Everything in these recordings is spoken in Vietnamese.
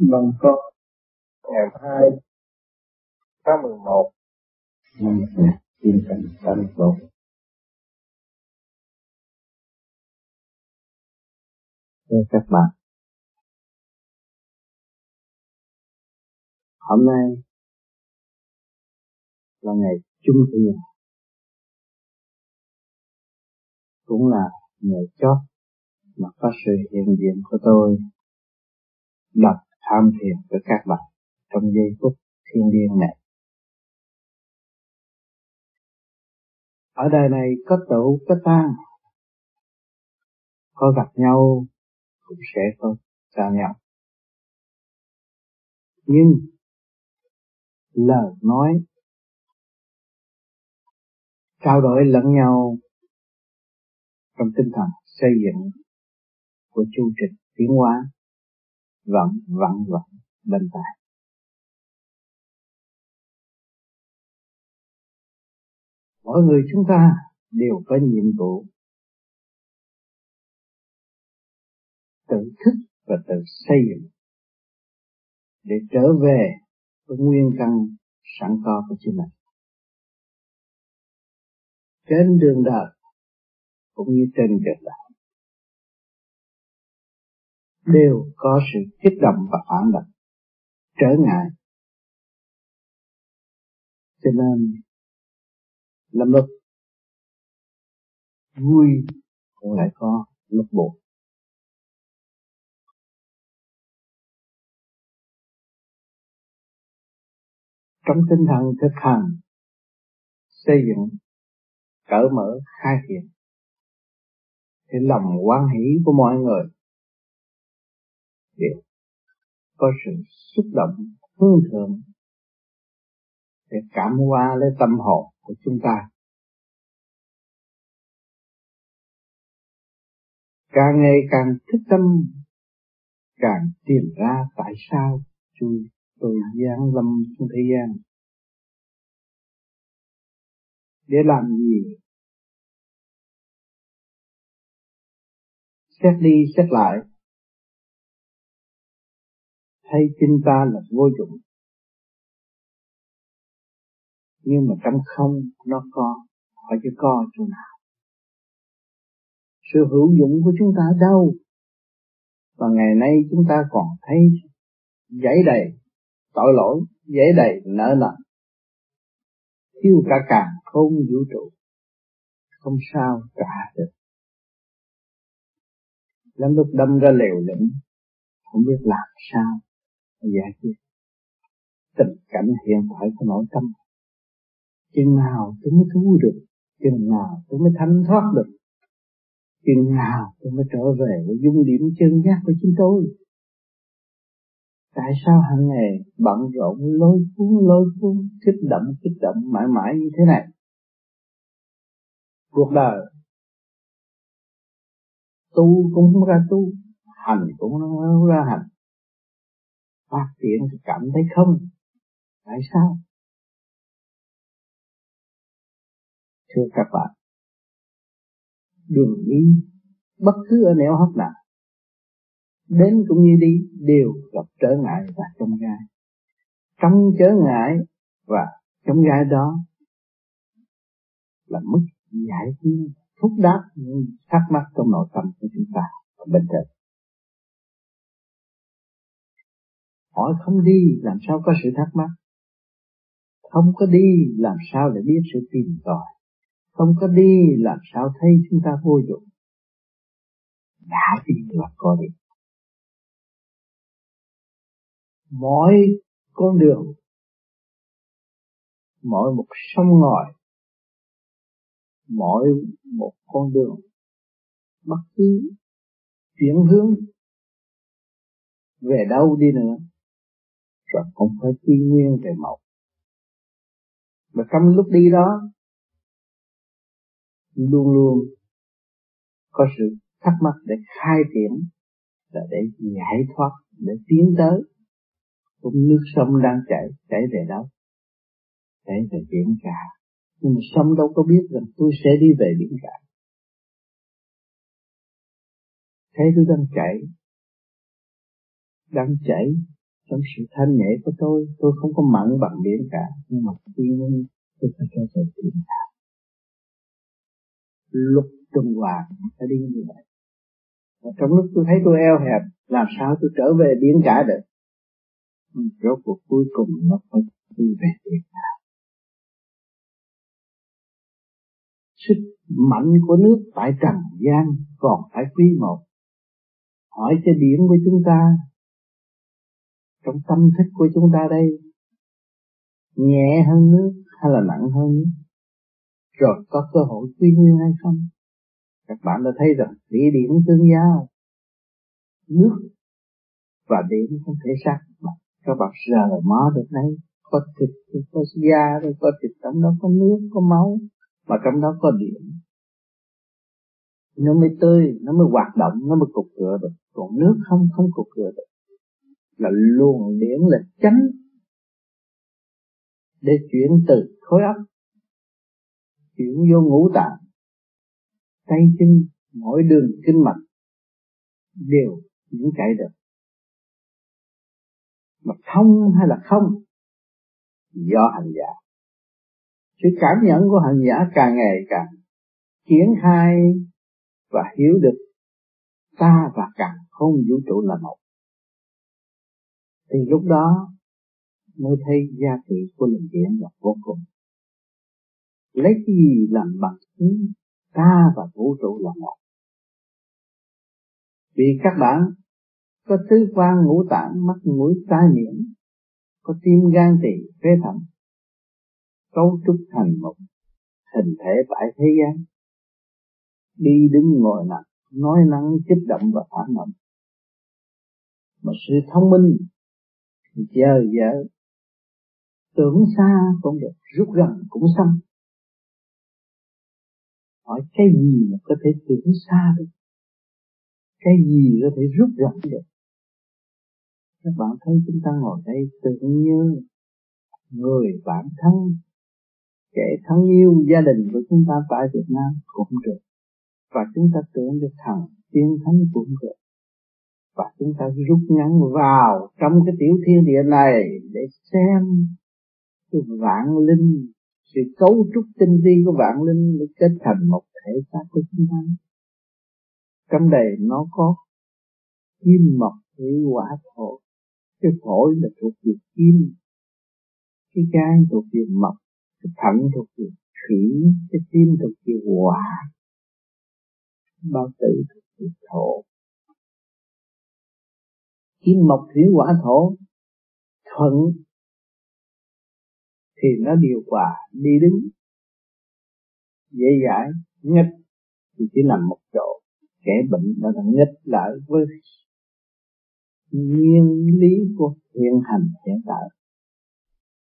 Vâng, có ngày 2 tháng 11 năm 1931. Thưa các bạn, hôm nay là ngày chung thiền, cũng là ngày chót mà có sự hiện diện của tôi đặt tham thiền với các bạn trong giây phút thiêng liêng này. Ở đời này có tụ có tan, có gặp nhau cũng sẽ có xa nhau, nhưng lời nói trao đổi lẫn nhau trong tinh thần xây dựng của chu trình tiến hóa vẫn bên tai. Mỗi người chúng ta đều có nhiệm vụ tự thức và tự xây dựng để trở về với nguyên căn sẵn có của chính mình. Trên đường đời cũng như trên đường đạo đều có sự kích động và phản động, trở ngại. Cho nên là lúc vui cũng lại có lúc buồn. Trong tinh thần thực hành xây dựng cởi mở khai hiển thì lòng hoan hỷ của mọi người đều có sự xúc động hướng thượng để cảm hóa lấy tâm hồn của chúng ta. Càng ngày càng thức tâm, càng tìm ra tại sao tôi giáng lâm trong thế gian, để làm gì. Xét đi xét lại thấy chính ta là vô dụng, nhưng mà trong không nó có, hỏi chứ có chỗ nào. Sự hữu dụng của chúng ta đâu? Và ngày nay chúng ta còn thấy dẫy đầy tội lỗi, dẫy đầy nợ nần, thiếu cả càng không vũ trụ, không sao trả được. Lắm lúc đâm ra liều lĩnh, không biết làm sao giải quyết tình cảnh hiện tại của nội tâm. Chừng nào tôi mới thú được, chừng nào tôi mới thanh thoát được, chừng nào tôi mới trở về với dung điểm chân giác của chính tôi. Tại sao hàng ngày bận rộn lôi cuốn, kích động mãi như thế này? Cuộc đời tu cũng không ra tu, hành cũng không ra hành, phát triển thì cảm thấy không. Tại sao? Thưa các bạn, đường đi bất cứ ở nẻo hấp nào, đến cũng như đi đều gặp trở ngại và chông gai. Trong trở ngại và chông gai đó là mức giải quyết phúc đáp những thắc mắc trong nội tâm của chúng ta và bên trên. Hỏi không đi làm sao có sự thắc mắc, không có đi làm sao để biết sự tìm tòi, không có đi làm sao thấy chúng ta vô dụng. Đã đi là có đi. Mỗi con đường, mỗi một sông ngòi, mỗi một con đường, bất cứ chuyển hướng về đâu đi nữa, rồi không phải quy nguyên về một. Mà trong lúc đi đó luôn luôn có sự thắc mắc để khai triển, là để giải thoát, để tiến tới. Cũng nước sông đang chảy về đâu? Chảy về biển cả. Nhưng mà sông đâu có biết rằng tôi sẽ đi về biển cả. Thế tôi đang chảy Trong sự thanh nhẹ của tôi không có mặn bằng biển cả, nhưng mà tiên nhiên tôi phải cho tôi tìm ra. Lúc trung hòa phải đi như vậy. Và trong lúc tôi thấy tôi eo hẹp, làm sao tôi trở về biển cả được? Rốt cuộc cuối cùng nó phải đi về biển cả. Sức mạnh của nước tại trần gian còn phải quý một. Hỏi cái điểm của chúng ta, trong tâm thức của chúng ta đây, nhẹ hơn nước hay là nặng hơn nước? Rồi có cơ hội quý như hay không? Các bạn đã thấy rằng địa điểm tương giao, nước và điểm không thể xác mà các bạn ra là mó được đấy. Có thịt, có da, có thịt trong đó có nước, có máu, mà trong đó có điểm. Nó mới tươi, nó mới hoạt động, nó mới cục cửa được. Còn nước không cục cửa được. Là luồng điểm là chánh để chuyển từ khối óc chuyển vô ngũ tạng, tay chân, mỗi đường kinh mạch đều những chạy được. Mà thông hay là không do hành giả. Sự cảm nhận của hành giả càng ngày càng triển khai và hiểu được ta và càng không vũ trụ là một. Thì lúc đó mới thấy giá trị của linh điển là vô cùng. Lấy cái gì làm bằng chứng ta và vũ trụ là một? Vì các bạn có tứ quan ngũ tạng mắt mũi tai miệng, có tim gan tỳ phế thận, cấu trúc thành một hình thể tại thế gian, đi đứng ngồi nằm, nói năng kích động và phản động. Mà sự thông minh thì chờ vợ tưởng xa cũng được, rút gần cũng xong. Hỏi cái gì mà có thể tưởng xa được, cái gì có thể rút gần được? Các bạn thấy chúng ta ngồi đây tưởng như người bản thân, kẻ thân yêu gia đình của chúng ta tại Việt Nam cũng được, và chúng ta tưởng được thằng tiên thánh cũng được, và chúng ta rút ngắn vào trong cái tiểu thiên địa này để xem cái vạn linh, sự cấu trúc tinh vi của vạn linh để kết thành một thể xác của chúng ta. Trong đây nó có kim mộc thủy hỏa thổ, cái phổi là thuộc về kim, cái gan thuộc về mộc, cái thận thuộc về thủy, cái tim thuộc về hỏa, bao tử thuộc về thổ. Kim mộc thủy hỏa thổ, thuận thì nó điều hòa đi đứng dễ dãi, nghịch thì chỉ nằm một chỗ. Kẻ bệnh nó đang nghịch lại với nguyên lý của hiện hành hiện tại.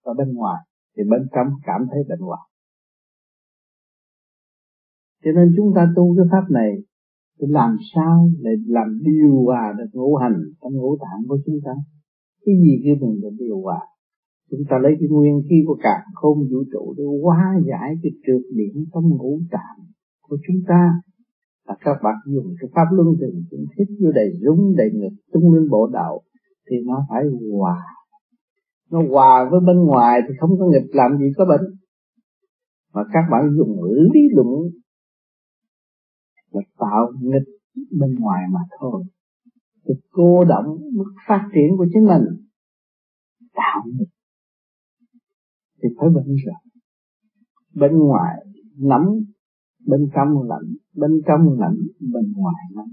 Ở bên ngoài thì bên trong cảm thấy bệnh hoạn. Cho nên chúng ta tu cái pháp này để làm sao để làm điều hòa được ngũ hành trong ngũ tạng của chúng ta. Cái gì kêu mình để điều hòa? Chúng ta lấy cái nguyên khí của cả không vũ trụ để hóa giải cái trược điểm trong ngũ tạng của chúng ta. Và các bạn dùng cái pháp luân thường chúng thích vô đầy rúng đầy ngực tung lên bộ đạo thì nó phải hòa. Nó hòa với bên ngoài thì không có nghịch, làm gì có bệnh. Mà các bạn dùng lý luận là tạo nghịch bên ngoài mà thôi. Thì cô động mức phát triển của chính mình, tạo nghịch thì phải bệnh rồi. Bên ngoài nắm, bên trong lạnh, bên trong lạnh, bên ngoài lạnh.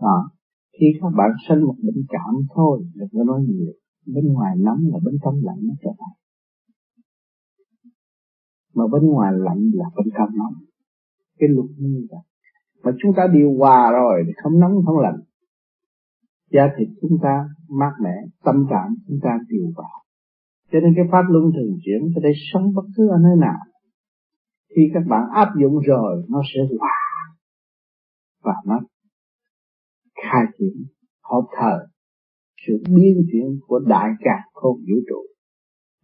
Đó. Khi các bạn sinh một bệnh cảm thôi, đừng có nói nhiều. Bên ngoài nóng là bên trong lạnh nó trở lại, mà bên ngoài lạnh là bên trong nóng. Cái luật như vậy. Mà chúng ta điều hòa rồi thì không nóng không lạnh, da thịt chúng ta mát mẻ, tâm trạng chúng ta điều hòa. Cho nên cái pháp luân thường chuyển có thể sống bất cứ ở nơi nào. Khi các bạn áp dụng rồi nó sẽ hòa và nó khai triển hợp thời sự biến chuyển của đại càn khôn vũ trụ.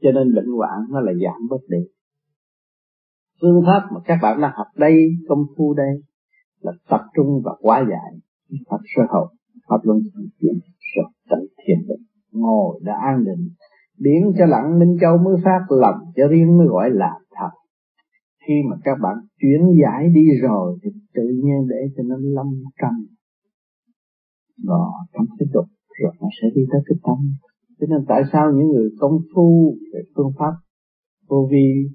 Cho nên bệnh hoạn nó là giảm bất định. Phương pháp mà các bạn đang học đây, công phu đây là tập trung và hóa giải pháp sơ hồn, pháp luân chuyển, sự tận thiền định. ngồi đã an định, điển cho lặng Minh Châu mới phát, lòng cho riêng mới gọi là thật. Khi mà các bạn chuyển giải đi rồi thì tự nhiên để cho nó lâm trầm đó trong cái tục, rồi nó sẽ đi tới cái tâm. Cho nên tại sao những người công phu về phương pháp vô vi,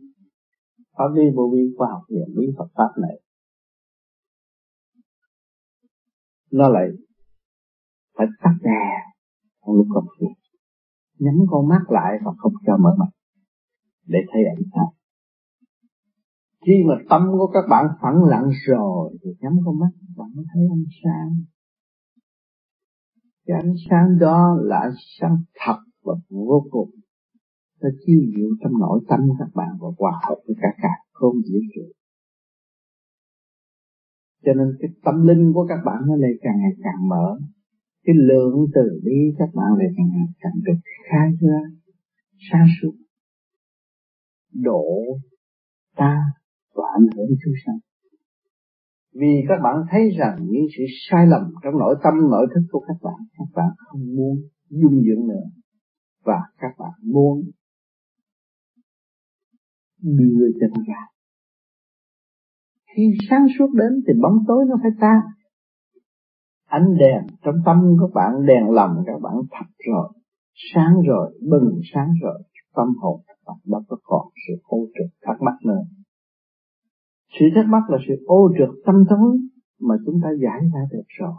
pháp lý vô vi khoa học hiện lý Phật pháp này, nó lại phải tắt đèn trong lúc công phu, nhắm con mắt lại và không cho mở mắt để thấy ánh sáng. Khi mà tâm của các bạn phẳng lặng rồi thì nhắm con mắt bạn mới thấy ánh sáng. Cái ánh sáng đó là ánh sáng thật và vô cùng. Nó chiếu diệu trong nội tâm của các bạn và hòa hợp với cả cả không dễ chịu. Cho nên cái tâm linh của các bạn nó lại càng ngày càng mở. Cái lượng từ bi các bạn lại càng ngày càng được khai ra, sáng suốt, độ ta và ảnh hưởng chúng sanh. Vì các bạn thấy rằng những sự sai lầm trong nội tâm nội thức của các bạn không muốn dung dưỡng nữa, và các bạn muốn đưa chân ra. Khi sáng suốt đến thì bóng tối nó phải tan. Ánh đèn trong tâm các bạn, đèn lòng các bạn thật rồi, sáng rồi, bừng sáng rồi, tâm hồn các bạn đâu có còn sự ô trượt thắc mắc nữa. Sự thắc mắc là sự ô trượt tâm tối mà chúng ta giải ra được rồi,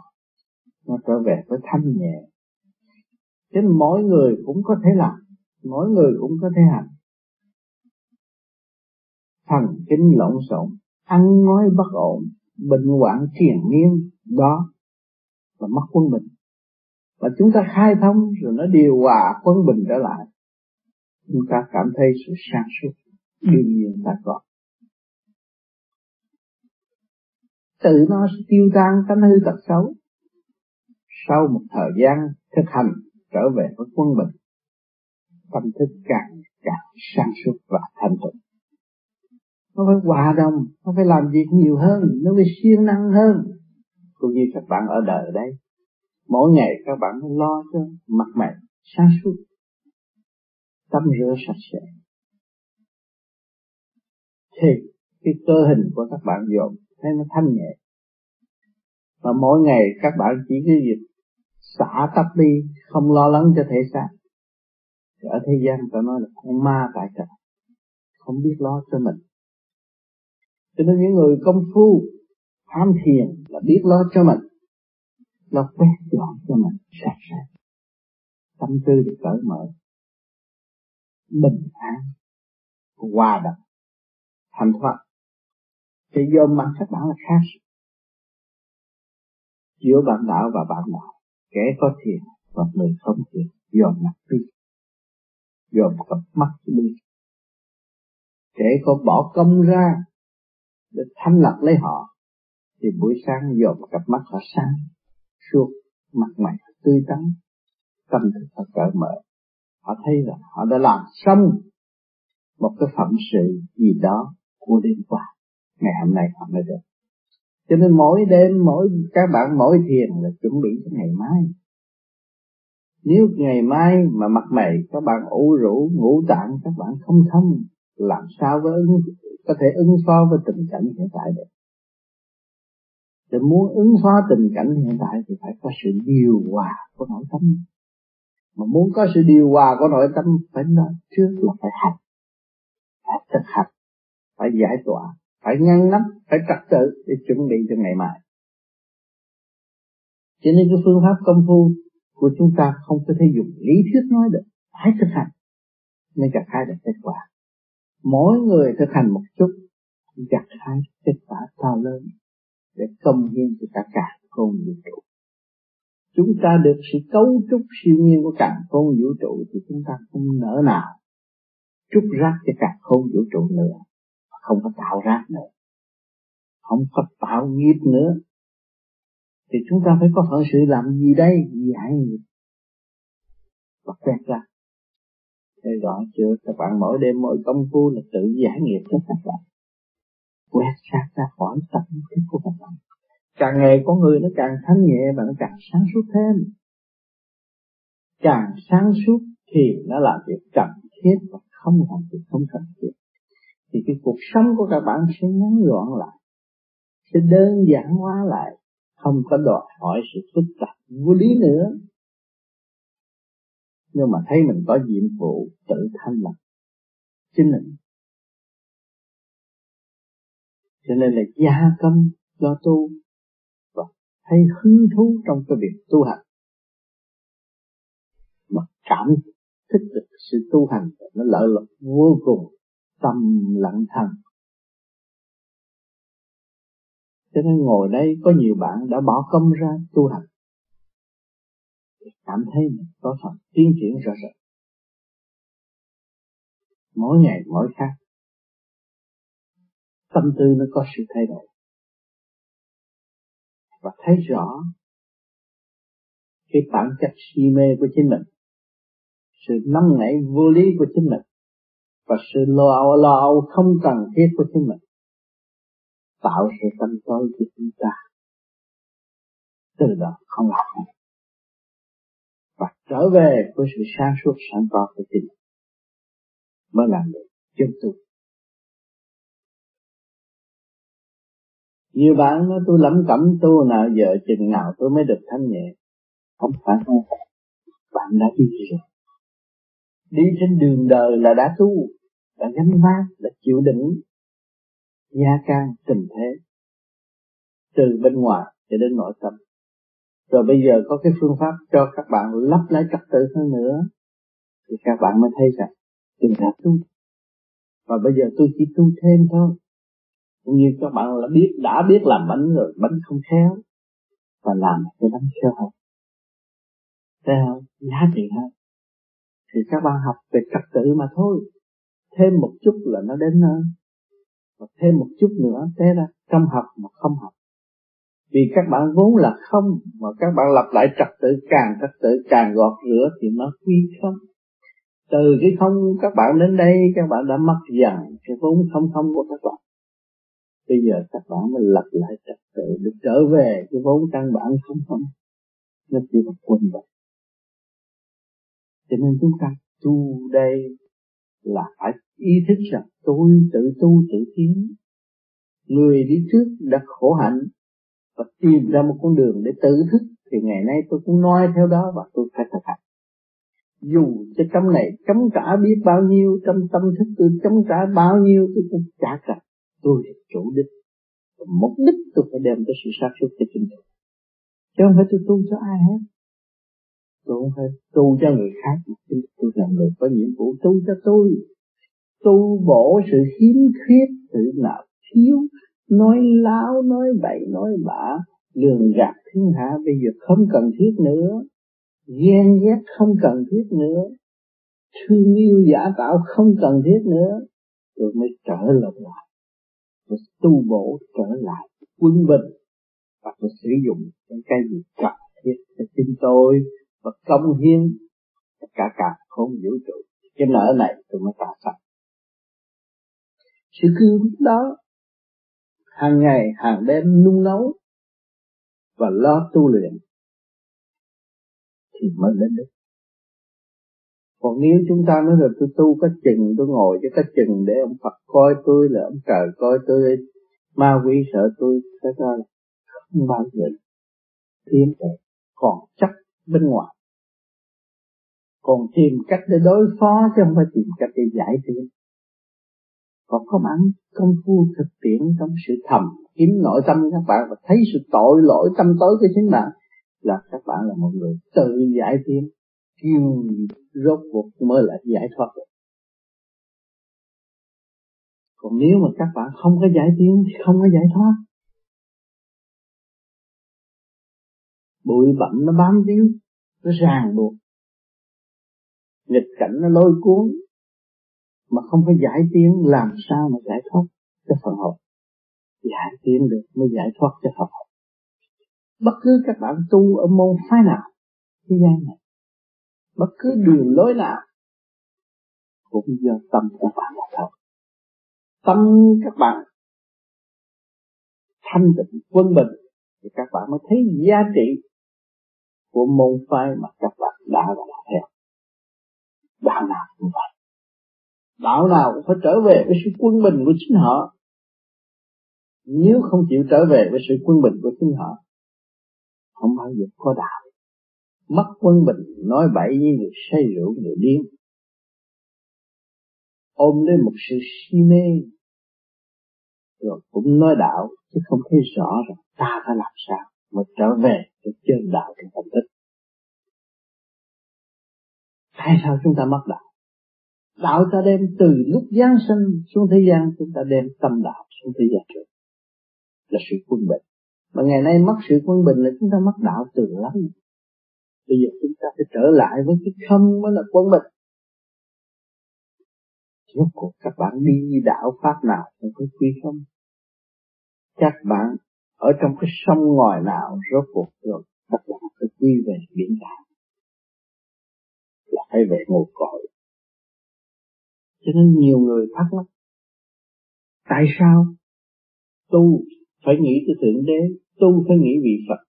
nó trở về với thanh nhẹ. Chứ mỗi người cũng có thể làm, mỗi người cũng có thể hành. Thần kinh lộn xộn, ăn nói bất ổn, bệnh hoạn triền miên, đó là mất quân bình. Và chúng ta khai thông rồi nó điều hòa quân bình trở lại, chúng ta cảm thấy sự sáng suốt đương nhiên ta có. Tự nó sẽ tiêu tan tánh hư tật xấu. Sau một thời gian thực hành trở về với quân bình, tâm thức càng sáng suốt và thanh tịnh. Nó phải hòa đồng, nó phải làm việc nhiều hơn, nó phải siêng năng hơn. Cũng như các bạn ở đời đây, mỗi ngày các bạn phải lo cho mặt mày sáng suốt, tắm rửa sạch sẽ, thì cái cơ hình của các bạn dồn thấy nó thanh nhẹ. Và mỗi ngày các bạn chỉ cứ việc xả tắt đi, không lo lắng cho thể xác. Ở thế gian ta nói là con ma tại trận, không biết lo cho mình. Cho nên những người công phu tham thiền là biết lo cho mình, lo quét dọn cho mình sạch sẽ, tâm tư được cởi mở, bình an, hòa đồng, thanh thoát. Thì do mặt các bạn là khác giữa bạn đạo và bạn đạo, kẻ có thiền và người không thiền, dòm mặt đi, dòm cặp mắt đi. Kẻ có bỏ công ra để thanh lọc lấy họ, thì buổi sáng dòm cặp mắt họ sáng suốt, mặt mày tươi tắn, tâm thức thật cởi mở. Họ thấy là họ đã làm xong một cái phận sự gì đó của đêm qua, ngày hôm nay họ mới được. Cho nên mỗi đêm các bạn mỗi thiền là chuẩn bị cho ngày mai. Nếu ngày mai mà mặt mày các bạn ủ rũ, ngũ tạng các bạn không thông, làm sao có thể ứng phó với tình cảnh hiện tại được. Để muốn ứng phó tình cảnh hiện tại thì phải có sự điều hòa của nội tâm. Mà muốn có sự điều hòa của nội tâm phải nói trước là phải hành, phải thực hành, phải giải tỏa, phải ngăn nắp, phải trật tự để chuẩn bị cho ngày mai. Cho nên cái phương pháp công phu của chúng ta không có thể dùng lý thuyết nói được, phải thực hành nên gặt hái được kết quả. Mỗi người thực hành một chút gặt hái kết quả to lớn để công hiến cho cả càn khôn vũ trụ. Chúng ta được sự cấu trúc siêu nhiên của càn khôn vũ trụ thì chúng ta không nỡ nào trút rác cho càn khôn vũ trụ nữa, không có tạo rác nữa, không có tạo nghiệp nữa, thì chúng ta phải có phận sự làm gì đây, giải nghiệp và quét ra. Thấy rõ chưa? Các bạn mỗi đêm mỗi công phu là tự giải nghiệp cho các bạn, quét rác ra khỏi tâm thức của các bạn. Càng ngày có người nó càng thanh nhẹ và nó càng sáng suốt thêm. càng sáng suốt thì nó làm việc cần thiết và không làm việc không cần thiết. Thì cái cuộc sống của các bạn sẽ ngắn gọn lại, sẽ đơn giản hóa lại, không có đòi hỏi sự phức tạp vô lý nữa. Nhưng mà thấy mình có nhiệm vụ tự thanh lập chính mình, cho nên là gia công do tu và thấy hứng thú trong cái việc tu hành, mà cảm thích được sự tu hành nó lợi lộc vô cùng, tâm lặng thần. Cho nên ngồi đây có nhiều bạn đã bỏ công ra tu hành, cảm thấy mình có phần tiến triển rõ rệt, mỗi ngày mỗi khác, tâm tư nó có sự thay đổi và thấy rõ cái bản chất si mê của chính mình, sự nắm nảy vô lý của chính mình và sự lo âu không cần thiết của chính mình, tạo sự tâm tối của chúng ta. Từ đó không làm gì và trở về với sự sáng suốt sẵn có của chính mình mới làm được chân tu. Nhiều bạn nói tôi lắm cẩm tu nào giờ chừng nào tôi mới được thanh nhẹ. Không phải không, bạn đã đi rồi, đi trên đường đời là đã tu, đã gánh vác, là chịu đựng gia can tình thế từ bên ngoài cho đến nội tâm. Rồi bây giờ có cái phương pháp cho các bạn lấp lấy trật tự hơn nữa thì các bạn mới thấy rằng từng đã tu, và bây giờ tôi chỉ tu thêm thôi. Cũng như các bạn là đã biết làm bánh rồi, bánh không khéo và làm cái bánh khéo hơn, thấy không, giá trị hơn, thì các bạn học về trật tự mà thôi. Thêm một chút là nó đến hơn, và thêm một chút nữa, thế là trong học mà không học. Vì các bạn vốn là không, mà các bạn lặp lại trật tự càng gọt rửa thì nó quy không. Từ cái không các bạn đến đây, các bạn đã mất dần cái vốn không của các bạn. Bây giờ các bạn mới lặp lại trật tự để trở về cái vốn căn bản không. Nó chỉ là quên vậy. Cho nên chúng ta tu đây là phải ý thức rằng tôi tự tu tự tiến. Người đi trước đã khổ hạnh và tìm ra một con đường để tự thức, thì ngày nay tôi cũng nói theo đó và tôi phải thực hành. Dù cho trong này chống trả biết bao nhiêu, trong tâm thức tôi chống trả bao nhiêu, tôi cũng trả cả. Tôi là chủ đích, mục đích tôi phải đem tới sự sáng suốt cho chính tôi, chứ không phải tôi tu cho ai hết. Tôi không phải tu cho người khác, tôi làm được có nhiệm vụ tu cho tôi. Tu bổ sự khiếm khuyết, sự nào thiếu, nói láo, nói bậy, nói bạ, lường gạt thiên hạ bây giờ không cần thiết nữa, ghen ghét không cần thiết nữa, thương yêu giả tạo không cần thiết nữa, rồi mới trở lại, rồi tu bổ trở lại quân bình, và tôi sử dụng những cái gì cần thiết cho chính tôi và công hiến cả không vũ trụ. Cái nợ này tôi mới trả sạch. Sự cứu đó hàng ngày hàng đêm nung nấu và lo tu luyện thì mới đến đích. Còn nếu chúng ta nói là tôi tu có chừng, tôi ngồi cho có chừng để ông Phật coi tôi, là ông trời coi tôi, ma quỷ sợ tôi, cái đó là không bao giờ tiến tới. Còn chắc bên ngoài, còn tìm cách để đối phó chứ không phải tìm cách để giải quyết. Còn có bản công phu thực tiễn trong sự thầm kiếm nội tâm các bạn và thấy sự tội lỗi tâm tối của chính bạn, là các bạn là một người tự giải tiến, kiêu rốt cuộc mới là giải thoát được. Còn nếu mà các bạn không có giải tiến thì không có giải thoát. Bụi bặm nó bám víu, nó ràng buộc, nghịch cảnh nó lôi cuốn, mà không có giải tiến làm sao mà giải thoát cho phần hồn. Giải tiến được mới giải thoát cho phần hồn. Bất cứ các bạn tu ở môn phái nào, thế gian này, bất cứ đường lối nào, cũng do tâm các bạn là thật. Tâm các bạn thanh tịnh quân bình thì các bạn mới thấy giá trị của môn phái mà các bạn đã và đã theo. đạo nào cũng vậy, đạo nào cũng phải trở về với sự quân bình của chính họ. Nếu không chịu trở về với sự quân bình của chính họ, không bao giờ có đạo. Mất quân bình nói bậy với người say rượu, người điên, ôm lấy một sự si mê, rồi cũng nói đạo chứ không thấy rõ rằng ta phải làm sao mà trở về cái chân đạo trong tâm thức. Tại sao chúng ta mất đạo? Đạo ta đem từ lúc Giáng sinh xuống thế gian, chúng ta đem tâm đạo xuống thế gian rồi, là sự quân bình. Mà ngày nay mất sự quân bình là chúng ta mất đạo từ lắm. Bây giờ chúng ta phải trở lại với cái không mới là quân bình. Rốt cuộc các bạn đi đạo pháp nào cũng có quy không? Các bạn ở trong cái sông ngòi nào, rốt cuộc rồi các bạn phải quy về biển đạo, là phải về ngồi cội. Cho nên nhiều người thắc mắc, tại sao tu phải nghĩ tới Thượng Đế, tu phải nghĩ vị Phật?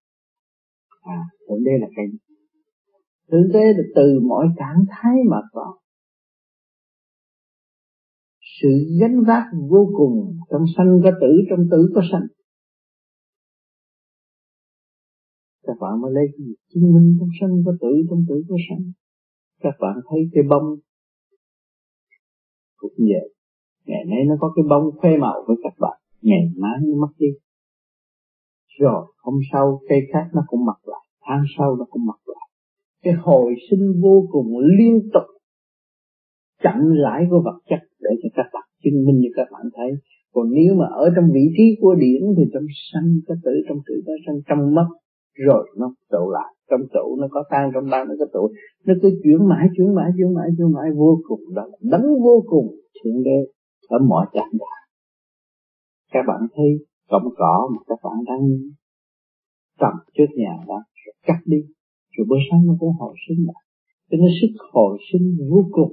Thượng Đế là cái gì? Thượng Đế là từ mọi trạng thái mà có. Sự gánh vác vô cùng, trong sanh có tử, trong tử có sanh. Các bạn mới lấy cái gì chứng minh trong sanh có tử, trong tử có sanh? Các bạn thấy cái bông cũng vậy, ngày nay nó có cái bông khoe màu với các bạn, ngày mai nó mất đi, rồi hôm sau cây khác nó cũng mọc lại, tháng sau nó cũng mọc lại. Cái hồi sinh vô cùng liên tục chậm rãi của vật chất, để cho các bạn chứng minh như các bạn thấy. Còn nếu mà ở trong vị trí của điển thì trong sanh có tử, trong tử có sanh, trong mất rồi nó tụ lại, trong tụ nó có tan, trong tan nó có tụ, nó cứ chuyển mãi vô cùng. Đó là đấng vô cùng Thượng Đế ở mọi trạng thái. Các bạn thấy cọng cỏ mà các bạn đang trồng trước nhà đó, cắt đi rồi bữa sáng nó cũng hồi sinh lại, cho nên sức hồi sinh vô cùng.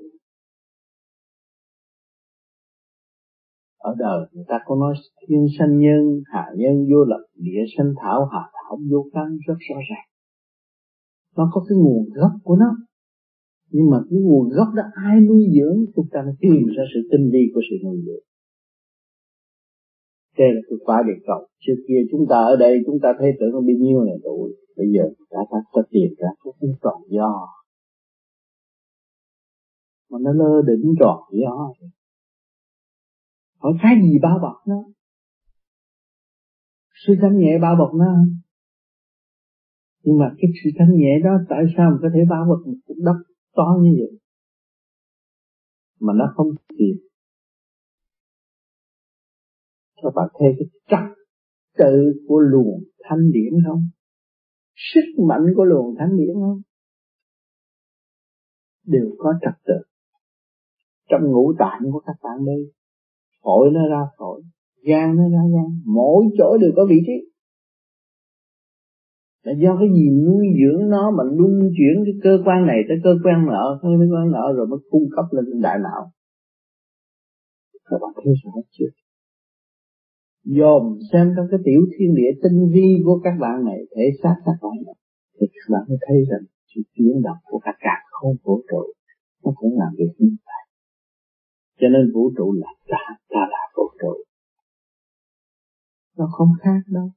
Ở đời người ta có nói thiên sanh nhân, hạ nhân vô lập, địa sanh thảo, hạ thảo vô căn, rất rõ ràng. Nó có cái nguồn gốc của nó, nhưng mà cái nguồn gốc đó ai nuôi dưỡng, chúng ta mới tìm ra sự tinh vi của sự nuôi dưỡng. Đây là cái quả địa cầu. Trước kia chúng ta ở đây chúng ta thấy tưởng nó bao nhiêu này tụi, bây giờ chúng ta có tìm ra cái tròn do, mà nó lơ đỉnh tròn do. Hỏi cái gì bao bọc nó? Sự thanh nhẹ bao bọc nó. Nhưng mà cái sự thanh nhẹ đó tại sao mình có thể bao bọc một cục đất to như vậy mà nó không chịu? Các bạn thấy cái trật tự của luồng thanh điển không? Sức mạnh của luồng thanh điển không? Đều có trật tự. Trong ngũ tạng của các bạn đây, phổi nó ra phổi, gan nó ra gan, mỗi chỗ đều có vị trí. Là do cái gì nuôi dưỡng nó mà luân chuyển cái cơ quan này tới cơ quan nọ, rồi mới cung cấp lên đại não. Các bạn thấy rõ chưa? Dòm xem trong cái tiểu thiên địa tinh vi của các bạn này, thể xác các bạn này, thì các bạn mới thấy rằng sự chuyển động của các cả không vũ trụ nó cũng làm việc như vậy. Cho nên vũ trụ là ta, ta là vũ trụ, nó không khác đâu.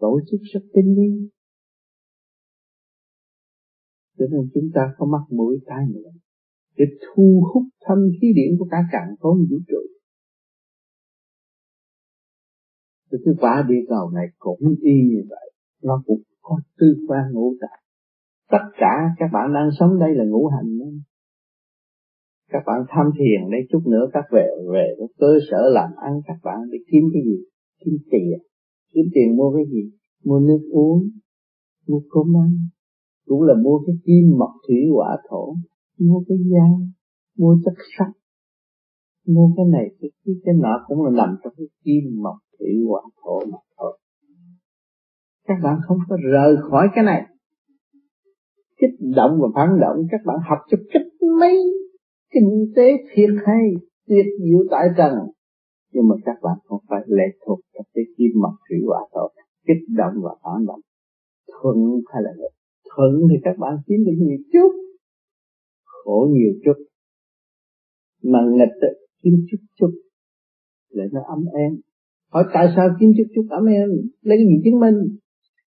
Tổ chức rất tinh vi, cho nên chúng ta có mắt mũi tai miệng để thu hút thanh khí điển của cả càn khôn vũ trụ. Thì cái quả địa cầu này cũng y như vậy, nó cũng có tư quan ngũ tạng. Tất cả các bạn đang sống đây là ngũ hành đó. Các bạn tham thiền đấy, chút nữa các về cái cơ sở làm ăn các bạn để kiếm cái gì? Kiếm tiền. Kiếm tiền mua cái gì? Mua nước uống, mua cơm ăn, cũng là mua cái kim mộc thủy hỏa thổ, mua cái da, mua chất sắt, mua cái này cái nọ, cũng là nằm trong cái kim mộc thủy hỏa thổ mà thôi. Các bạn không có rời khỏi cái này. Kích động và phản động, các bạn học cho kích mấy kinh tế thiệt hay, tuyệt diệu tại trần, nhưng mà các bạn không phải lệ thuộc các cái kim mộc thủy hỏa thổ, kích động và phản động. Thuận hay là nghịch? Thuận thì các bạn kiếm được nhiều chút, khổ nhiều chút, mà nghịch kiếm chút chút lại nó ấm em. Hỏi tại sao kiếm chút chút ấm em? Lấy cái gì chứng minh?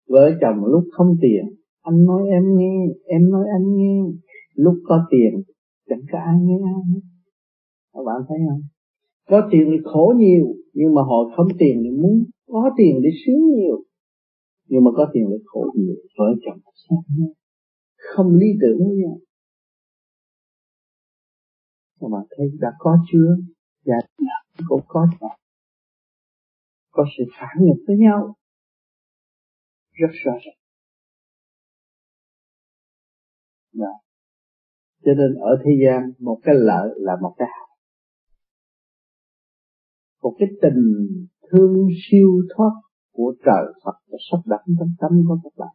Vợ chồng lúc không tiền anh nói em nghe, em nói anh nghe. Lúc có tiền chẳng có ai nghe ai hết. Các bạn thấy không? Có tiền thì khổ nhiều, nhưng mà họ không tiền thì muốn có tiền để sướng nhiều, nhưng mà có tiền thì khổ nhiều. Vợ chồng không lý tưởng với nhau. Các bạn thấy đã có chưa? Dạ cũng có rồi. Có sự phản nghịch với nhau rất rõ ràng. Đó. Cho nên ở thế gian một cái lợi là một cái hại. Một cái tình thương siêu thoát của trời Phật đã sắp đặt trong tâm của các bạn,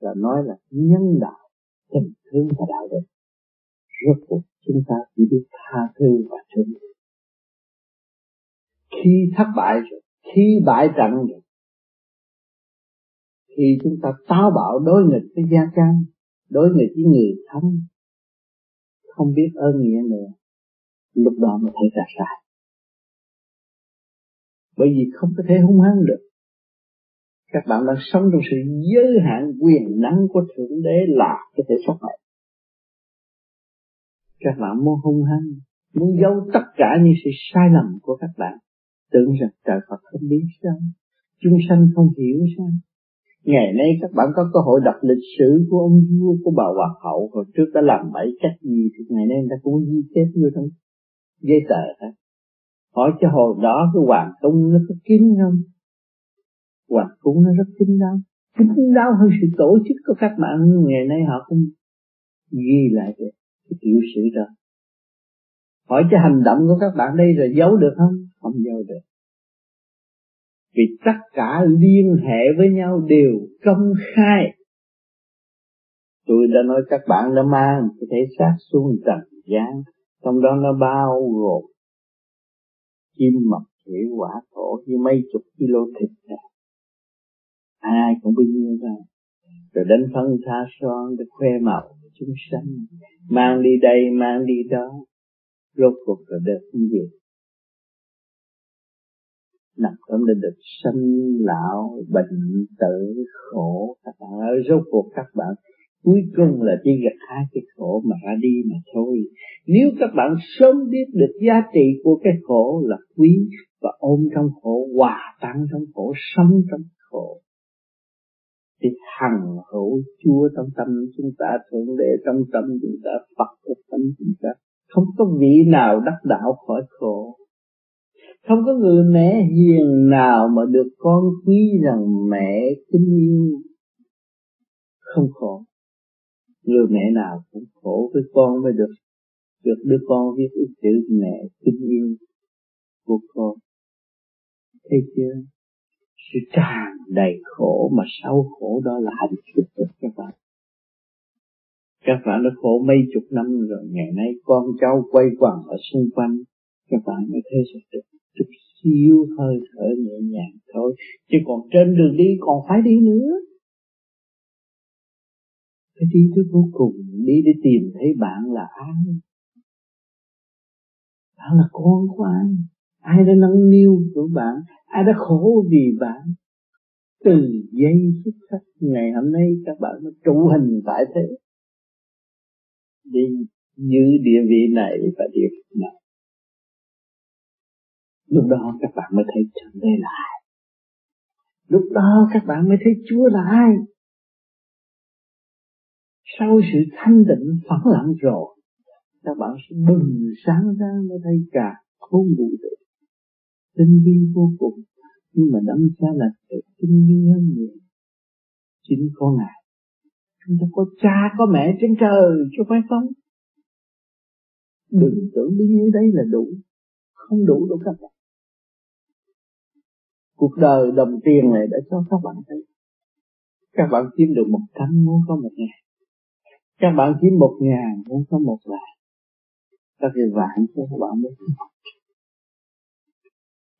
là nói là nhân đạo, tình thương và đạo đức. Rốt cuộc chúng ta chỉ biết tha thứ và thương. Khi thất bại rồi, khi bại trận rồi, khi chúng ta táo bạo đối nghịch với gia căn, đối nghịch với người thân, không biết ơn nghĩa nữa, lúc đó mới thấy ra sai. Bởi vì không có thể hung hăng được. Các bạn đang sống trong sự giới hạn quyền năng của Thượng Đế là cái thể sống này. Các bạn muốn hung hăng, muốn giấu tất cả những sự sai lầm của các bạn, tưởng rằng trời Phật không biết sao, chúng sanh không hiểu sao. Ngày nay các bạn có cơ hội đọc lịch sử của ông vua, của bà hoàng hậu hồi trước đã làm bậy cách gì thì ngày nay người ta cũng ghi chép vô trong giấy tờ đó. Hỏi cho hồi đó cái hoàng cung nó có kín không? Hoàng cung nó rất kín đáo hơn sự tổ chức của các bạn. Ngày nay họ cũng ghi lại được cái tiểu sử đó. Hỏi cho hành động của các bạn đây rồi giấu được không? Không giấu được. Vì tất cả liên hệ với nhau đều công khai. Tôi đã nói các bạn đã mang cái thể xác xuống trần gian, trong đó nó bao gồm chim mập thủy quả thổ với mấy chục kilo thịt ra. Ai cũng bị nhiêu ra. Rồi đánh phân tha son để khoe màu chúng sanh, mang đi đây mang đi đó, rốt cuộc là được như vậy. Nằm trong định được sanh lão bệnh tử khổ. Các bạn ơi, rốt cuộc các bạn cuối cùng là chỉ gặp hai cái khổ mà ra đi mà thôi. Nếu các bạn sớm biết được giá trị của cái khổ là quý, và ôm trong khổ, hòa tan trong khổ, sống trong khổ, thì hằng hữu Chúa trong tâm chúng ta, Thượng Đế trong tâm chúng ta, Phật trong tâm chúng ta. Không có vị nào đắc đạo khỏi khổ. Không có người mẹ hiền nào mà được con quý rằng mẹ kính yêu không khổ. Người mẹ nào cũng khổ với con mới được đứa con viết cái chữ mẹ kính yêu của con. Thấy chưa? Sự tràn đầy khổ mà sau khổ đó là hạnh phúc của các bạn. Các bạn đã khổ mấy chục năm rồi, ngày nay con cháu quay quần ở xung quanh, các bạn mới thấy sự chút xíu hơi thở nhẹ nhàng thôi, chứ còn trên đường đi còn phải đi nữa. Phải đi tới vô cùng, đi để tìm thấy bạn là ai. Bạn là con của ai? Ai đã nâng niu của bạn? Ai đã khổ vì bạn? Từ giây phút khắc ngày hôm nay các bạn mới trụ hình tại thế, đi giữ địa vị này và địa vị này. Lúc đó các bạn mới thấy Thượng Đế là ai. Lúc đó các bạn mới thấy Chúa là ai. Sau sự thanh tịnh phẳng lặng rồi, các bạn sẽ bừng sáng ra mới thấy cả khối vũ trụ tinh vi vô cùng. Nhưng mà đâm ra là sự tinh vi hơn nhiều. Chính con Ngài. Chúng ta có cha có mẹ trên trời chứ phải không? Đừng tưởng đi như đấy là đủ. Không đủ đâu các bạn. Cuộc đời đồng tiền này đã cho các bạn thấy. Các bạn kiếm được 100 muốn có 1.000. Các bạn kiếm 1.000 muốn có 1 vạn. Các cái vạn cho các bạn mới kiếm.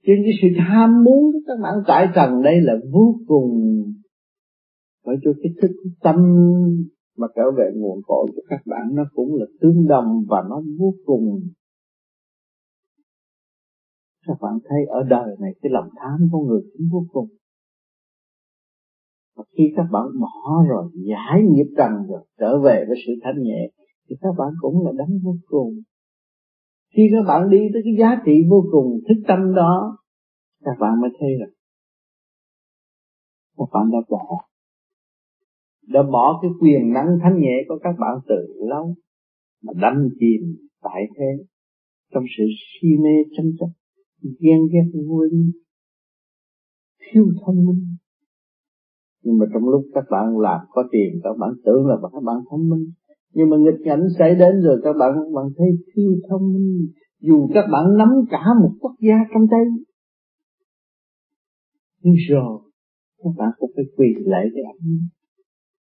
Trên cái sự tham muốn của các bạn tại trần đây là vô cùng. Bởi cho cái thức tâm mà trở về nguồn cội của các bạn nó cũng là tương đồng và nó vô cùng. Các bạn thấy ở đời này cái lòng tham con người cũng vô cùng. Và khi các bạn bỏ rồi, giải nghiệp trần rồi, trở về với sự thanh nhẹ, thì các bạn cũng là đấng vô cùng. Khi các bạn đi tới cái giá trị vô cùng, thức tâm đó, các bạn mới thấy rằng các bạn đã bỏ cái quyền năng thanh nhẹ của các bạn từ lâu, mà đắm chìm tại thế, trong sự si mê tranh chấp, ghen ghét vô lý, thiếu thông minh. Nhưng mà trong lúc các bạn làm có tiền, các bạn tưởng là các bạn thông minh, nhưng mà nghịch cảnh xảy đến rồi các bạn thấy thiếu thông minh, dù các bạn nắm cả một quốc gia trong tay, nhưng rồi các bạn cũng phải quỳ lại để ăn,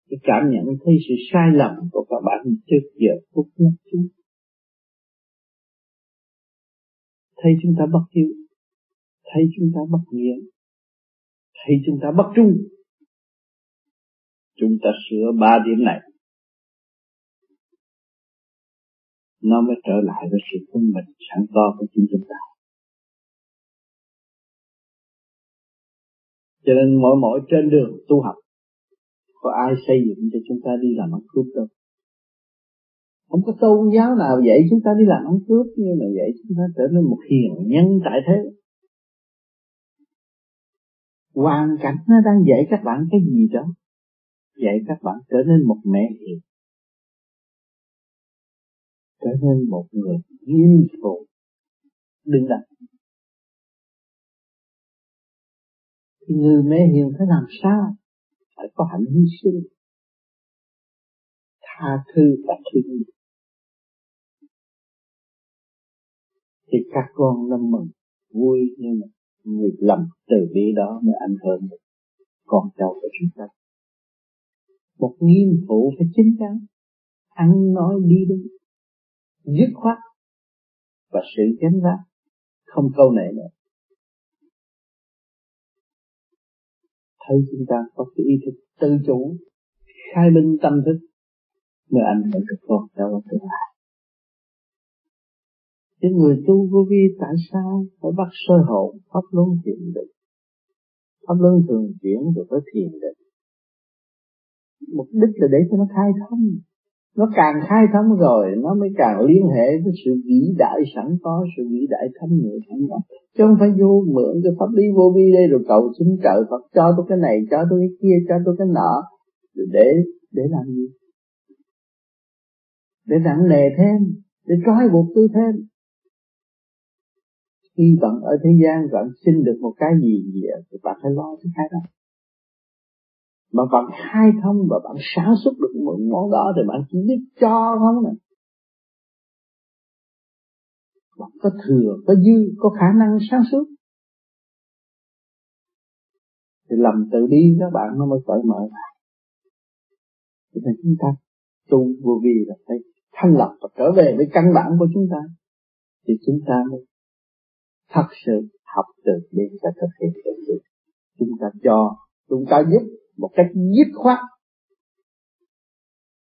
để cảm nhận thấy sự sai lầm của các bạn trước giờ phút nhất trước. Thấy chúng ta bất hiếu, thấy chúng ta bất nghĩa, thấy chúng ta bất trung, chúng ta sửa 3 điểm này, nó mới trở lại với sự quân bình sẵn có của chính chúng ta. Cho nên mỗi trên đường tu học, có ai xây dựng cho chúng ta đi làm ăn cướp đâu. Không có tôn giáo nào dạy chúng ta đi làm ăn cướp, nhưng mà dạy chúng ta trở nên một hiền nhân tại thế. Hoàn cảnh nó đang dạy các bạn cái gì đó, dạy các bạn trở nên một mẹ hiền, trở nên một người nghiêm phụ, đừng đặt. Người mẹ hiền phải làm sao? Phải có hạnh hy sinh, tha thứ và thương. Thì các con nó mừng, vui, nhưng mà người lầm từ bi đó mới ảnh hưởng được con cháu của chúng ta. Một nghiêm phụ phải chính chắn, ăn nói đi đúng, dứt khoát và sự gánh vác, không câu nệ nữa. Thấy chúng ta có cái ý thức tự chủ, khai minh tâm thức, mới ảnh hưởng được con cháu của tương lai. Chứ người tu vô vi tại sao phải bắt sơ hồn pháp luân thiền định, pháp luân thường chuyển được với thiền định? Mục đích là để cho nó khai thông. Nó càng khai thông rồi, nó mới càng liên hệ với sự vĩ đại sẵn có, sự vĩ đại thanh nhẹ sẵn có. Chứ không phải vô mượn cái pháp lý vô vi đây rồi cầu xin trời Phật cho tôi cái này, cho tôi cái kia, cho tôi cái nọ. Rồi để làm gì? Để nặng nề thêm, để trói buộc tôi thêm. Khi bạn ở thế gian, bạn xin được một cái gì thì bạn phải lo cái khác đó. Mà bạn khai thông và bạn sản xuất được một món đó thì bạn chỉ biết cho không nè. Bạn có thừa, có dư, có khả năng sáng suốt thì lòng tự bi các bạn nó mới cởi mở lại. Cho nên chúng ta tu vô vi là phải thanh lọc và trở về với căn bản của chúng ta, thì chúng ta mới thật sự học từ bi và thực hiện từ bi. Chúng ta cho, chúng ta giúp một cách dứt khoát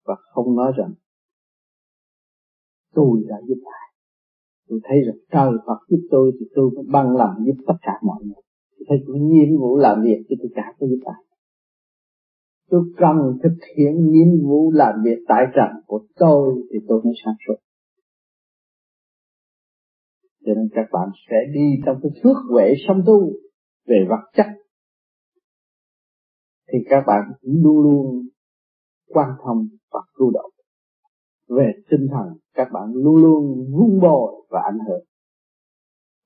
và không nói rằng tôi đã giúp ai. Tôi thấy rằng trời Phật giúp tôi thì tôi cũng bằng lòng giúp tất cả mọi người. Tôi thấy tôi nhiệm vụ làm việc thì tôi chả có giúp ai. Tôi cần thực hiện nhiệm vụ làm việc tại trần của tôi thì tôi mới sáng suốt. Cho nên các bạn sẽ đi trong cái phước huệ song tu về vật chất, thì các bạn luôn luôn quan thông và cứu độ. Về tinh thần, các bạn luôn luôn vun bồi và ảnh hưởng.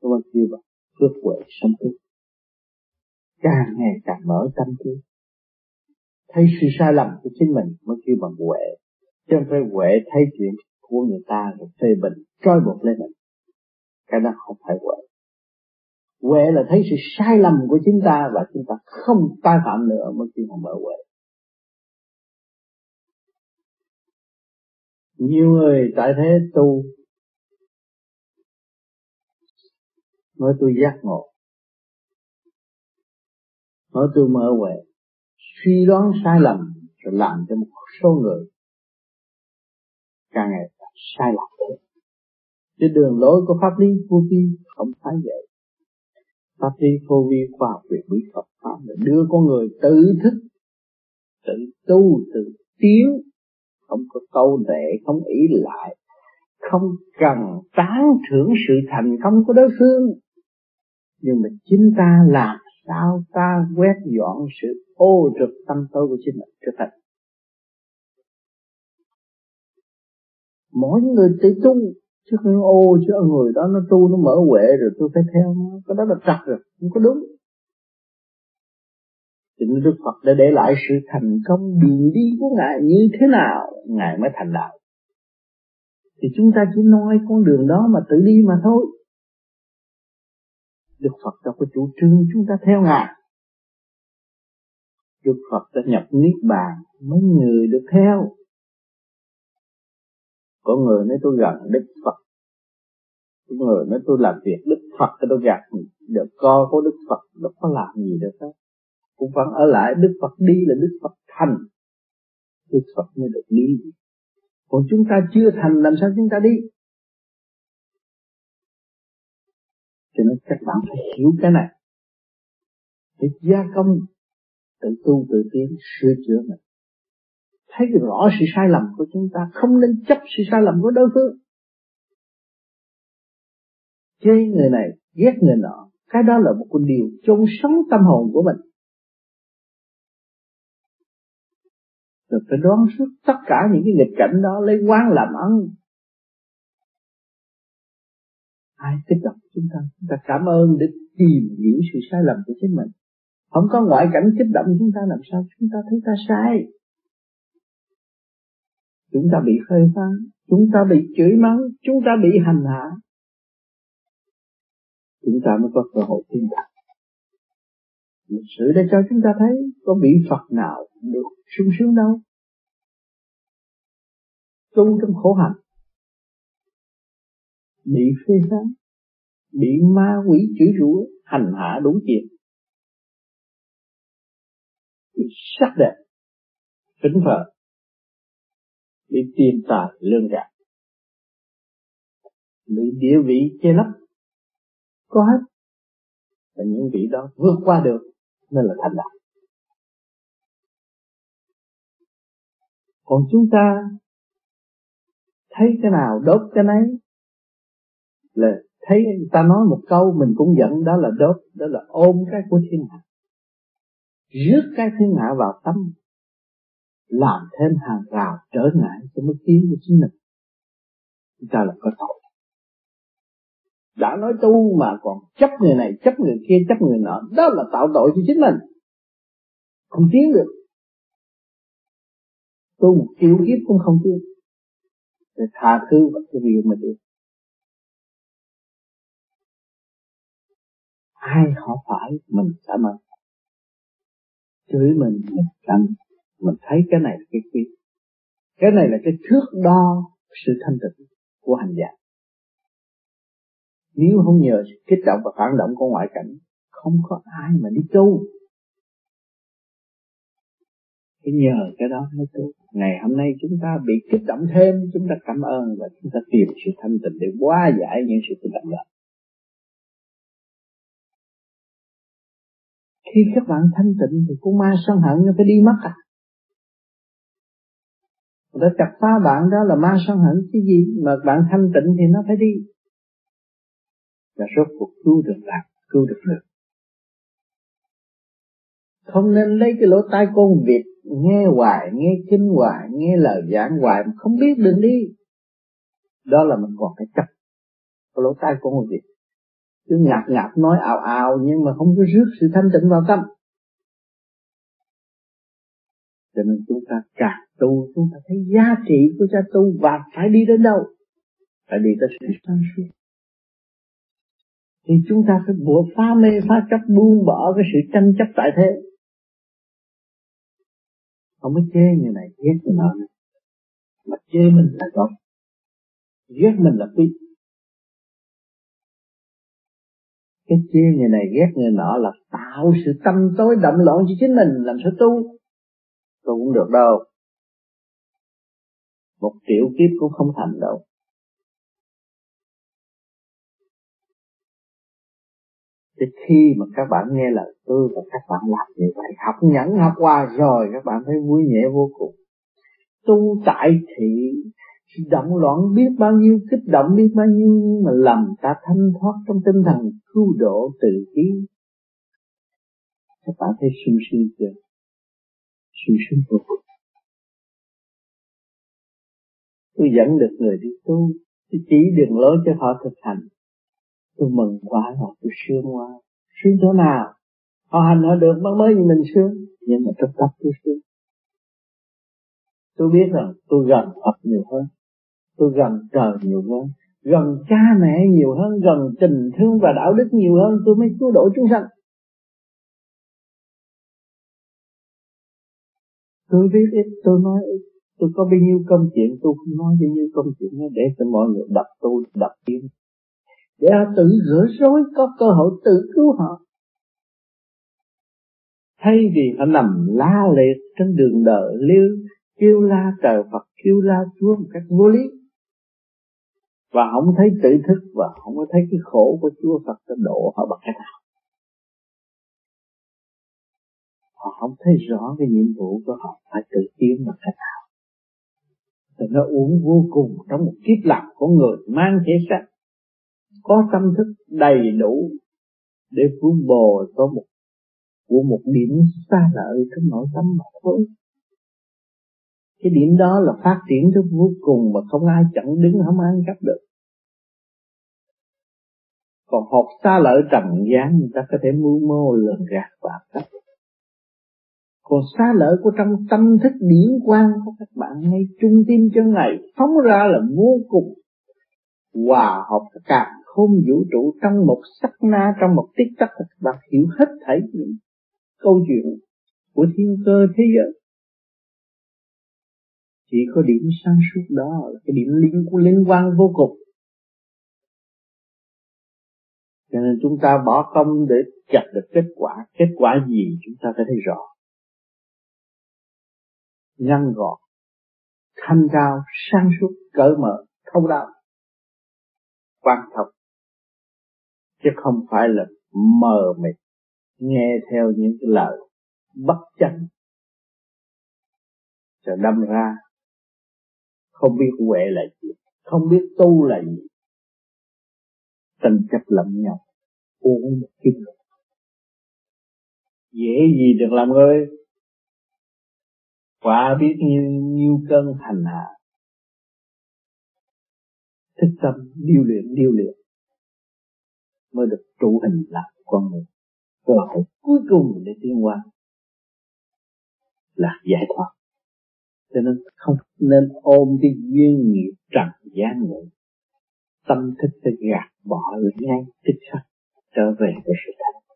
Các bạn kêu bằng phước huệ song tu, càng ngày càng mở tâm trí, thấy sự sai lầm của chính mình mới kêu bằng huệ. Chứ không phải huệ thấy chuyện của người ta rồi phê bình, trói buộc lên mình. Cái đó không phải huệ. Huệ là thấy sự sai lầm của chúng ta và chúng ta không tái phạm nữa mới kêu bằng mở huệ. Nhiều người tại thế tu nói tôi giác ngộ, nói tôi mở huệ, suy đoán sai lầm rồi làm cho một số người càng ngày càng sai lạc đấy. Chứ đường lối của pháp lý vô vi không phải vậy. Pháp lý vô vi khoa học về bí Phật pháp để đưa con người tự thức, tự tu, tự tiến, không có câu nệ, không ý lại, không cần tán thưởng sự thành công của đối phương. Nhưng mà chính ta làm sao ta quét dọn sự ô trực tâm tối của chính mình trở thành. Mỗi người tự tu chứ không ô, chứ người đó nó tu nó mở huệ rồi tôi phải theo nó, cái đó là trật rồi, không có đúng. Chính Đức Phật đã để lại sự thành công, đường đi của Ngài như thế nào Ngài mới thành đạo. Thì chúng ta chỉ nói con đường đó mà tự đi mà thôi. Đức Phật đâu có chủ trương chúng ta theo Ngài. Đức Phật đã nhập niết bàn, mấy người được theo. Có người nói tôi gần Đức Phật, có người nói tôi làm việc Đức Phật, tôi gạt được co có Đức Phật, đâu có làm gì được hết. Cũng vẫn ở lại, Đức Phật đi là Đức Phật thành, Đức Phật mới được đi. Còn chúng ta chưa thành làm sao chúng ta đi? Cho nên các bạn phải hiểu cái này, để gia công, tự tu tự tiến, sửa chữa mình. Thấy rõ sự sai lầm của chúng ta, không nên chấp sự sai lầm của đối phương. Chê người này, ghét người nọ, cái đó là một con điều chôn sống tâm hồn của mình. Rồi phải đoán suốt tất cả những cái nghịch cảnh đó, lấy quán làm ăn. Ai kích động chúng ta cảm ơn để tìm hiểu sự sai lầm của chính mình. Không có ngoại cảnh kích động chúng ta làm sao chúng ta thấy ta sai. Chúng ta bị phê phán, chúng ta bị chửi mắng, chúng ta bị hành hạ. Chúng ta mới có cơ hội tin đạo. Lịch sử đã cho chúng ta thấy có vị Phật nào được sung sướng đâu. Tu trong khổ hạnh, bị phê phán, bị ma quỷ chửi rủa, hành hạ đủ chuyện, bị sắc đẹp, kính phật, bị tiền tài lương gạt, bị địa vị che lấp, có hết. Và những vị đó vượt qua được nên là thành đạo. Còn chúng ta thấy cái nào đốt cái nấy, là thấy người ta nói một câu mình cũng giận, đó là đốt, đó là ôm cái của thiên hạ, rước cái thiên hạ vào tâm, làm thêm hàng rào trở ngại cho mức tiến của chính mình. Chúng ta là có tội. Đã nói tu mà còn chấp người này, chấp người kia, chấp người nọ, đó là tạo tội cho chính mình, không tiến được. Tu một triệu kiếp cũng không tiến. Để tha thứ và cái điều mà được. Ai họ phải mình cảm ơn, chửi mình chẳng. Mình thấy cái này là cái quý, cái này là cái thước đo sự thanh tịnh của hành giả. Nếu không nhờ sự kích động và phản động của ngoại cảnh, không có ai mà đi tu. Cái nhờ cái đó mới tu. Ngày hôm nay chúng ta bị kích động thêm, chúng ta cảm ơn và chúng ta tìm sự thanh tịnh để hóa giải những sự kích động đó. Khi các bạn thanh tịnh thì con ma sân hận nó phải đi mất à. Đã chặt phá bạn đó là ma sân hận, cái gì mà bạn thanh tịnh thì nó phải đi. Và rốt cuộc cứu được bạn, cứu được được. Không nên lấy cái lỗ tai con vịt nghe hoài, nghe kinh hoài, nghe lời giảng hoài mà không biết đường đi. Đó là mình còn phải chặt cái lỗ tai con vịt, cứ ngạc ngạc nói ào ào nhưng mà không có rước sự thanh tịnh vào tâm. Cho nên chúng ta càng tu chúng ta thấy giá trị của cha tu và phải đi đến đâu? Phải đi tới sự sáng suốt. Thì chúng ta phải buộc phá mê phá chấp, buông bỏ cái sự tranh chấp tại thế. Không mới chê người này ghét người nọ, mà chê mình là tốt, ghét mình là quý. Cái chê người này ghét người nọ là tạo sự tâm tối động loạn cho chính mình, làm sao tu? Tôi cũng được đâu. 1 triệu kiếp cũng không thành đâu. Thì khi mà các bạn nghe lời tôi và các bạn làm như vậy, học nhẫn học hòa rồi, các bạn thấy vui nhẹ vô cùng. Tu tại thị động loạn biết bao nhiêu, kích động biết bao nhiêu, nhưng mà làm ta thanh thoát trong tinh thần cứu độ từ bi. Các bạn thấy sung sướng chưa? Sung sướng vô cùng. Tôi dẫn được người đi tu, tôi chỉ đường lối cho họ thực hành. Tôi mừng quá rồi, tôi sướng quá. Sướng chỗ nào? Họ hành họ được mới như mình sướng, nhưng mà trong tâm tôi sướng. Tôi biết rằng tôi gần Phật nhiều hơn, tôi gần trời nhiều hơn, gần cha mẹ nhiều hơn, gần tình thương và đạo đức nhiều hơn, tôi mới cứu độ chúng sanh. Tôi biết ít, tôi nói ít. Tôi có bao nhiêu công chuyện, tôi không nói bao nhiêu công chuyện đó để cho mọi người đập tôi, đập tim. Để họ tự rửa rối, có cơ hội tự cứu họ. Thay vì họ nằm la liệt trên đường đời liêu, kêu la trời Phật, kêu la Chúa một cách vô lý. Và không thấy tự thức và không có thấy cái khổ của Chúa Phật đã độ họ bằng cách nào. Họ không thấy rõ cái nhiệm vụ của họ phải tự tiến bằng cách nào. Thì nó uống vô cùng trong một kiếp lạc của người mang thể xác, có tâm thức đầy đủ để vun bồi của một điểm xa lợi trong nội tâm mà thôi. Cái điểm đó là phát triển rất vô cùng mà không ai chặn đứng, không ai cắt được. Còn học xa lợi trần gian người ta có thể mưu mô lường gạt và cắt. Còn xa lợi của trong tâm thức điển quang của các bạn ngay trung tim chân này phóng ra là vô cùng, hòa hợp cả không vũ trụ trong một sắc na, trong một tích tắc. Các bạn hiểu hết thảy những câu chuyện của thiên cơ thế giới. Chỉ có điểm sáng suốt đó là cái điểm liên quan vô cùng. Cho nên chúng ta bỏ công để chặt được kết quả gì chúng ta phải thấy rõ. Ngăn gọn, thanh cao, sáng suốt, cởi mở, không đau quan trọng, chứ không phải là mờ mịt nghe theo những cái lời bất chánh rồi đâm ra không biết huệ là gì, không biết tu là gì, tranh chấp lẫn nhau, uổng một kiếp. Dễ gì được làm người, quả biết nhiêu cơn hành hạ. Thích tâm điêu luyện mới được trụ hình làm con người. Cơ hội cuối cùng để tiến qua là giải thoát. Cho nên không nên ôm cái duyên nghiệp trần gian nữa. Tâm thức sẽ gạt bỏ lại ngay tích sắc, trở về với sự thật.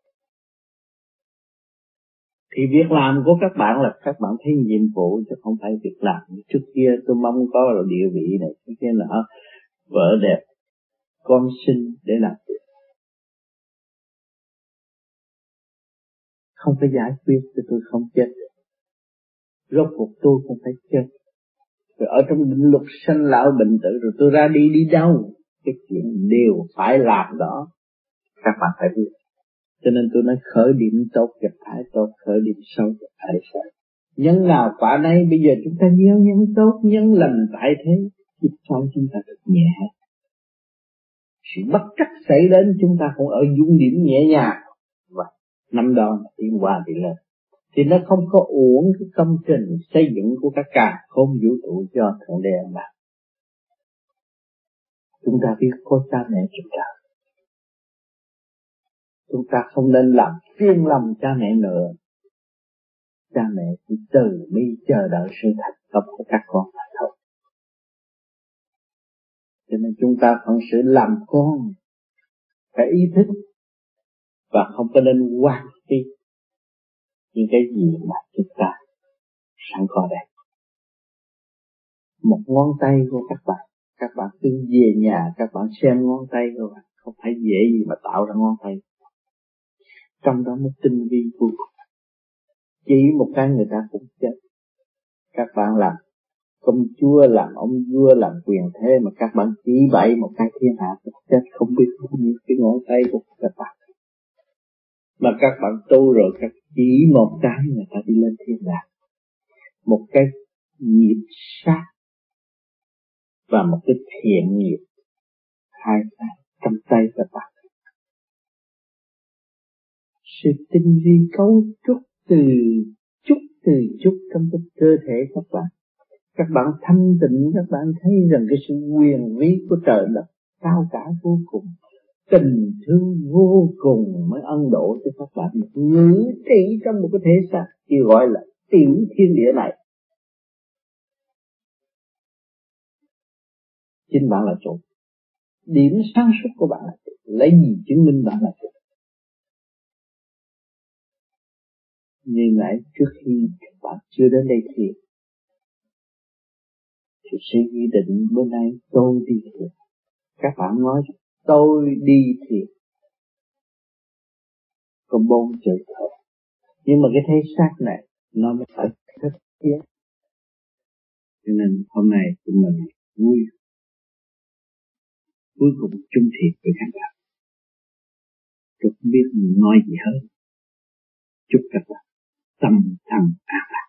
Thì việc làm của các bạn là các bạn thấy nhiệm vụ, chứ không phải việc làm như trước kia tôi mong có là địa vị này cái kia nọ, vợ đẹp, con xinh để làm việc. Không phải giải quyết thì tôi không chết được. Rốt cuộc tôi không phải chết. Rồi ở trong định luật sanh lão bệnh tử rồi tôi ra đi đâu? Cái chuyện đều phải làm đó. Các bạn phải biết. Cho nên tôi nói khởi điểm tốt gặp phải tốt, khởi điểm xấu gặp phải xấu. Nhân nào quả nấy, bây giờ chúng ta gieo nhân tốt, nhân lành tại thế. Kiếp sau chúng ta được nhẹ. Sự bất trắc xảy đến chúng ta cũng ở dung điểm nhẹ nhàng. Và năm đó tiến qua thì lên. Thì nó không có uổng cái công trình xây dựng của các càng không vũ trụ do Thượng Đế mà. Chúng ta biết có cha mẹ chúng ta. Chúng ta không nên làm phiền lòng cha mẹ nữa. Cha mẹ chỉ từ bi chờ đợi sự thành công của các con mà thôi. Cho nên chúng ta phận sự làm con phải ý thức và không có nên hoan hỷ những cái gì mà chúng ta sẵn có đây. Một ngón tay của các bạn cứ về nhà các bạn xem ngón tay của bạn, không phải dễ gì mà tạo ra ngón tay. Trong đó một tinh vi vô cùng. Chỉ một cái người ta cũng chết. Các bạn làm công chúa, làm ông vua, làm quyền thế mà các bạn chỉ bậy một cái thiên hạ chết không biết cái ngón tay của các bạn. Mà các bạn tu rồi các chỉ một cái người ta đi lên thiên đàng, một cái nghiệp sát và một cái thiện nghiệp, hai cái trong tay các bạn. Sự tinh vi cấu trúc từ chút trong cái cơ thể các bạn. Các bạn thanh tịnh, các bạn thấy rằng cái sự quyền vĩ của trời đất cao cả vô cùng, tình thương vô cùng mới ân độ cho các bạn một ngữ trị trong một cái thế xác kêu gọi là tiểu thiên địa này. Chính bạn là chủ, điểm sáng suốt của bạn là chủ, lấy gì chứng minh bạn là chủ? Như nãy trước khi các bạn chưa đến đây thiền, thì sẽ quy định bữa nay tôi đi thiền. Các bạn nói tôi đi thiền, còn bông trời thở. Nhưng mà cái thế xác này nó mới phải thất thiết. Cho nên hôm nay tụi mình vui, cuối cùng chung thiệt với các bạn. Tôi không biết nói gì hơn. Chúc các bạn tâm thần an lạc.